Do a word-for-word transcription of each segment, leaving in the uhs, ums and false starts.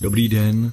Dobrý den,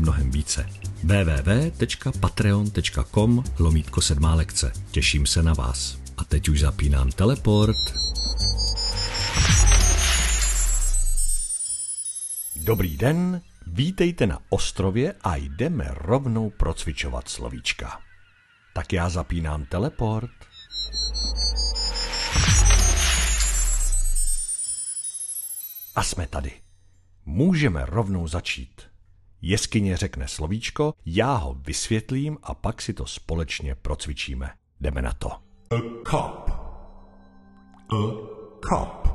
mnohem více. www.patreon.com lomítko sedmá lekce. Těším se na vás. A teď už zapínám teleport. Dobrý den, vítejte na ostrově a jdeme rovnou procvičovat slovíčka. Tak já zapínám teleport. A jsme tady. Můžeme rovnou začít. Jeskyně řekne slovíčko, já ho vysvětlím a pak si to společně procvičíme. Jdeme na to. A cup. A cup.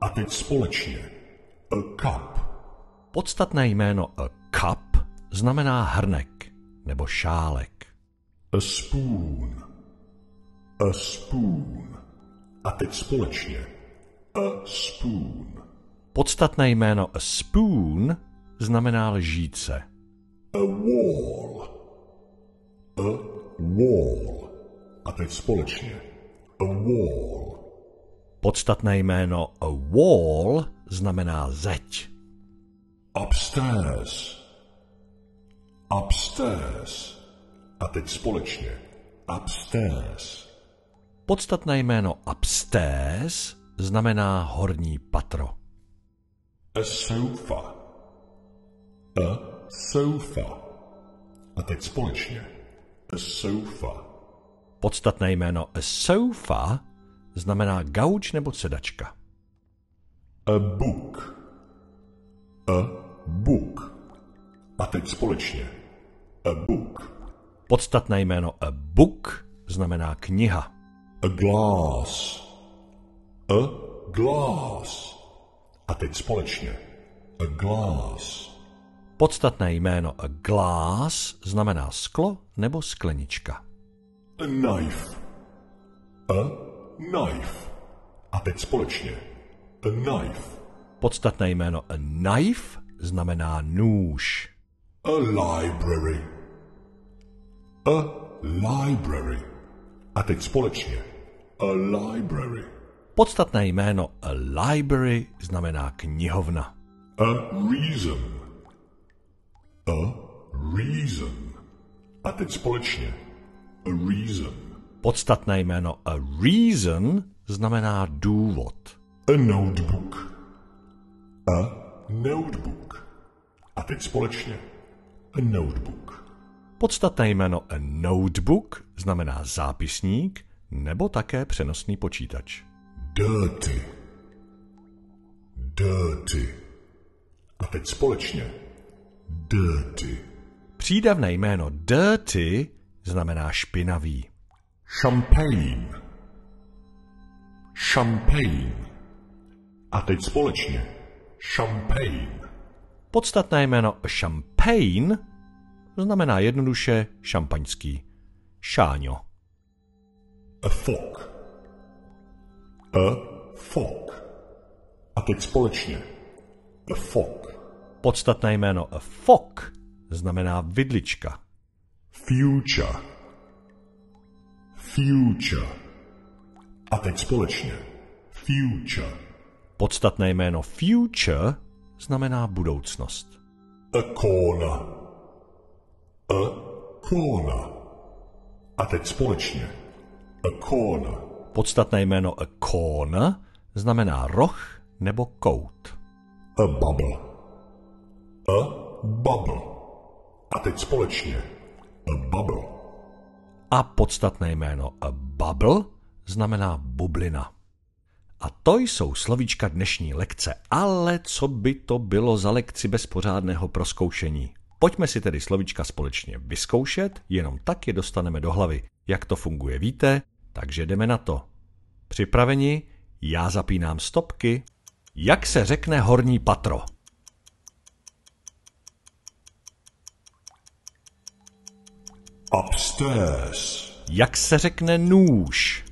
A teď společně. A cup. Podstatné jméno a cup znamená hrnek nebo šálek. A spoon. A spoon. A teď společně. A spoon. Podstatné jméno a spoon znamená lžíce. A wall. A wall. A teď společně. A wall. Podstatné jméno a wall znamená zeď. Upstairs. Upstairs. A teď společně. Upstairs. Podstatné jméno upstairs znamená horní patro. A sofa. A sofa. A teď společně. A sofa. Podstatné jméno a sofa znamená gauč nebo sedačka. A book. A book. A teď společně. A book. Podstatné jméno a book znamená kniha. A glass. A glass. A teď společně. A glass. Podstatné jméno a glass znamená sklo nebo sklenička. A knife. A knife. A teď společně. A knife. Podstatné jméno a knife znamená nůž. A library. A library. A teď společně. A library. Podstatné jméno a library znamená knihovna. A reason. A reason. A teď společně. A reason. Podstatné jméno a reason znamená důvod. A notebook. A notebook. A teď společně. A notebook. Podstatné jméno a notebook znamená zápisník nebo také přenosný počítač. Dirty. Dirty. A teď společně. Dirty. Přídavné jméno dirty znamená špinavý. Champagne. Champagne. A teď společně. Champagne. Podstatné jméno champagne znamená jednoduše šampaňský. Šáňo. A fork. A fork. A teď společně. A fork. Podstatné jméno a fork znamená vidlička. Future. Future. A teď společně. Future. Podstatné jméno future znamená budoucnost. A corner. A corner. A teď společně. A corner. Podstatné jméno a corner znamená roh nebo kout. A bubble. A bubble. A teď společně. A bubble. A podstatné jméno a bubble znamená bublina. A to jsou slovíčka dnešní lekce, ale co by to bylo za lekci bez pořádného prozkoušení? Pojďme si tedy slovíčka společně vyzkoušet, jenom tak je dostaneme do hlavy. Jak to funguje, víte? Takže jdeme na to. Připraveni? Já zapínám stopky. Jak se řekne horní patro? Upstairs. Jak se řekne nůž?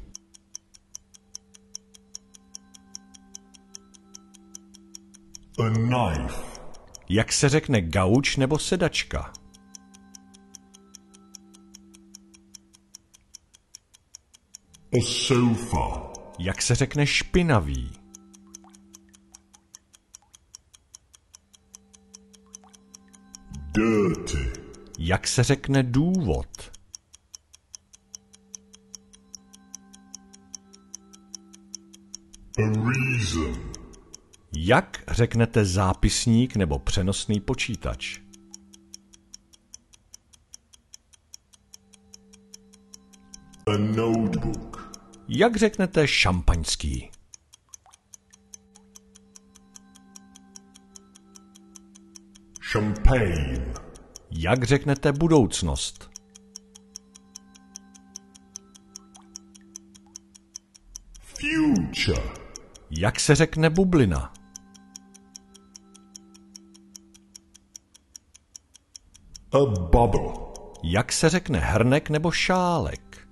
A knife. Jak se řekne gauč nebo sedačka? A sofa. Jak se řekne špinavý? Dirty. Jak se řekne důvod? A reason. Jak řeknete zápisník nebo přenosný počítač? A notebook. Jak řeknete šampaňský? Champagne. Jak řeknete budoucnost? Future. Jak se řekne bublina? A bubble. Jak se řekne hrnek nebo šálek?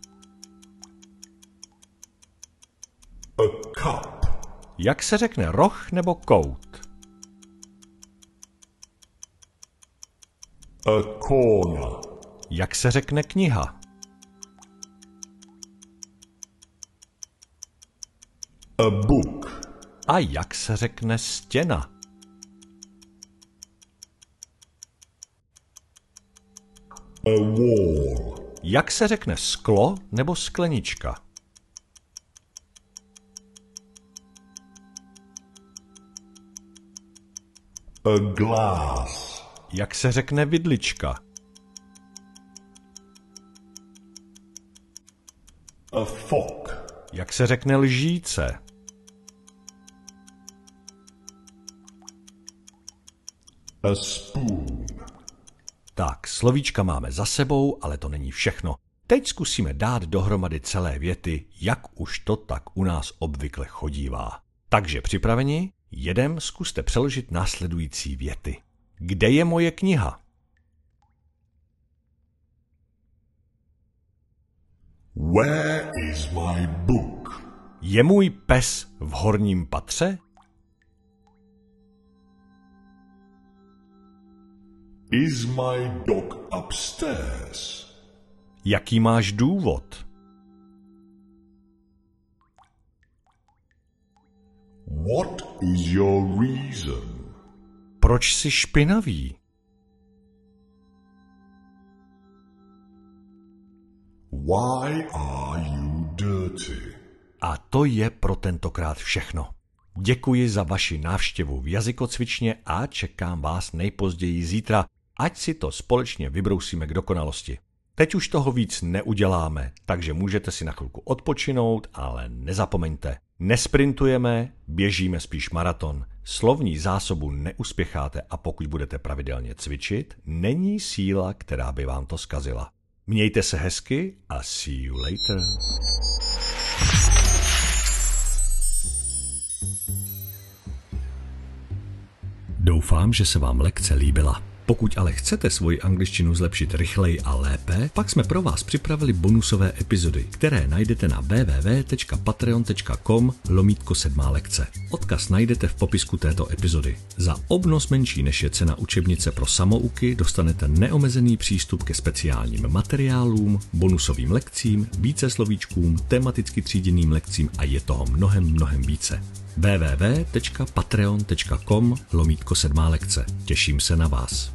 A cup. Jak se řekne roh nebo kout? A corner. Jak se řekne kniha? A book. A jak se řekne stěna? A wall. Jak se řekne sklo nebo sklenička? A glass. Jak se řekne vidlička? A fork. Jak se řekne lžíce? A spoon. Tak, slovíčka máme za sebou, ale to není všechno. Teď zkusíme dát dohromady celé věty, jak už to tak u nás obvykle chodívá. Takže připraveni? Jedem, zkuste přeložit následující věty. Kde je moje kniha? Where is my book? Je můj pes v horním patře? Is my dog upstairs? Jaký máš důvod? What is your reason? Proč jsi špinavý? Why are you dirty? A to je pro tentokrát všechno. Děkuji za vaši návštěvu v jazykocvičně a čekám vás nejpozději zítra, ať si to společně vybrousíme k dokonalosti. Teď už toho víc neuděláme, takže můžete si na chvilku odpočinout, ale nezapomeňte. Nesprintujeme, běžíme spíš maraton. Slovní zásobu neuspěcháte a pokud budete pravidelně cvičit, není síla, která by vám to zkazila. Mějte se hezky a see you later. Doufám, že se vám lekce líbila. Pokud ale chcete svoji angličtinu zlepšit rychleji a lépe, pak jsme pro vás připravili bonusové epizody, které najdete na www.patreon.com lomítko sedmá lekce. Odkaz najdete v popisku této epizody. Za obnos menší než je cena učebnice pro samouky dostanete neomezený přístup ke speciálním materiálům, bonusovým lekcím, více slovíčkům, tematicky tříděným lekcím a je toho mnohem, mnohem více. www.patreon.com lomítko sedmá lekce. Těším se na vás.